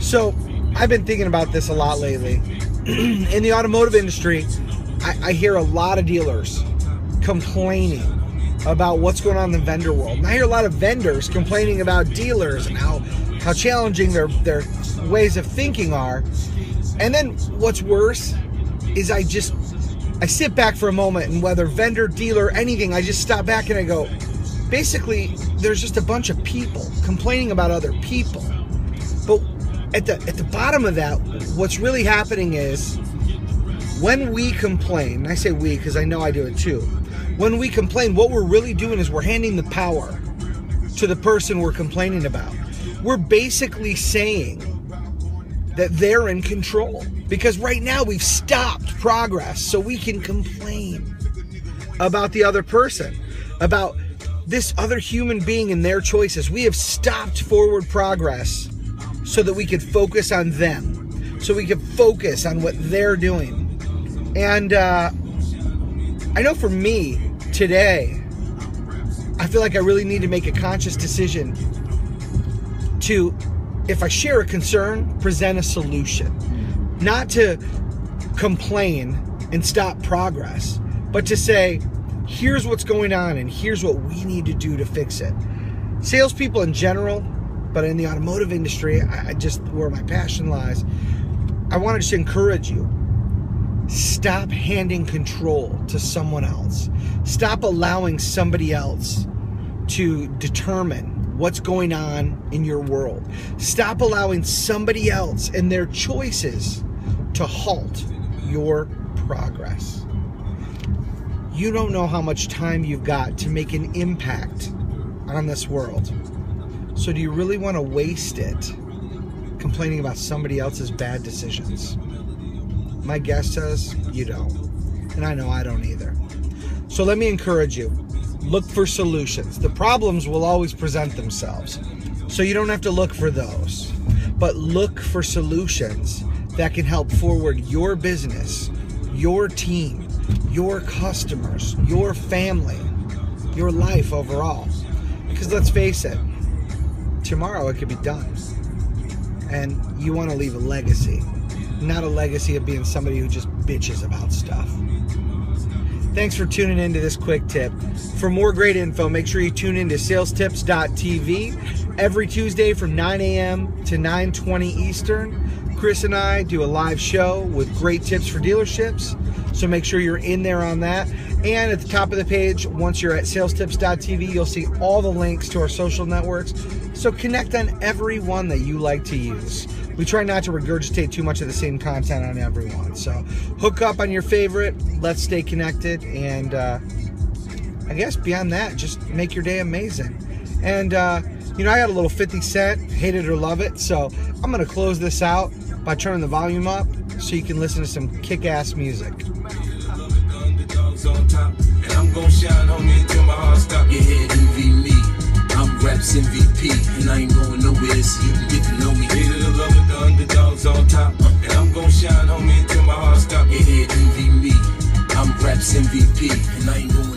So I've been thinking about this a lot lately. In the automotive industry, I hear a lot of dealers complaining about what's going on in the vendor world. And I hear a lot of vendors complaining about dealers and how challenging their ways of thinking are. And then what's worse is I sit back for a moment, and whether vendor, dealer, anything, I just stop back and I go, basically, there's just a bunch of people complaining about other people. But at the bottom of that, what's really happening is when we complain, and I say we because I know I do it too, when we complain, what we're really doing is we're handing the power to the person we're complaining about. We're basically saying that they're in control, because right now we've stopped progress so we can complain about the other person, about this other human being and their choices. We have stopped forward progress so that we could focus on them, so we could focus on what they're doing. And I know for me today, I feel like I really need to make a conscious decision to, if I share a concern, present a solution. Not to complain and stop progress, but to say, here's what's going on and here's what we need to do to fix it. Salespeople in general, but in the automotive industry, where my passion lies, I wanted to encourage you, stop handing control to someone else. Stop allowing somebody else to determine what's going on in your world. Stop allowing somebody else and their choices to halt your progress. You don't know how much time you've got to make an impact on this world. So do you really want to waste it complaining about somebody else's bad decisions? My guess is you don't. And I know I don't either. So let me encourage you. Look for solutions. The problems will always present themselves, so you don't have to look for those. But look for solutions that can help forward your business, your team, your customers, your family, your life overall. Because let's face it, tomorrow it could be done. And you want to leave a legacy, not a legacy of being somebody who just bitches about stuff. Thanks for tuning in to this quick tip. For more great info, make sure you tune in to salestips.tv every Tuesday from 9 a.m. to 9:20 Eastern. Chris and I do a live show with great tips for dealerships, so make sure you're in there on that. And at the top of the page, once you're at salestips.tv, you'll see all the links to our social networks. So connect on every one that you like to use. We try not to regurgitate too much of the same content on everyone. So hook up on your favorite. Let's stay connected. And I guess beyond that, just make your day amazing. And, I got a little 50 Cent, hate it or love it. So I'm going to close this out by turning the volume up so you can listen to some kick-ass music. And I'm going to shine on me until my heart stops. You hear EV me. I'm Raps MVP. And I ain't going nowhere, so you can get to know me. On top, and I'm gon' shine, homie, till my heart stops. Yeah, EV me, I'm Raps MVP, and I ain't gon'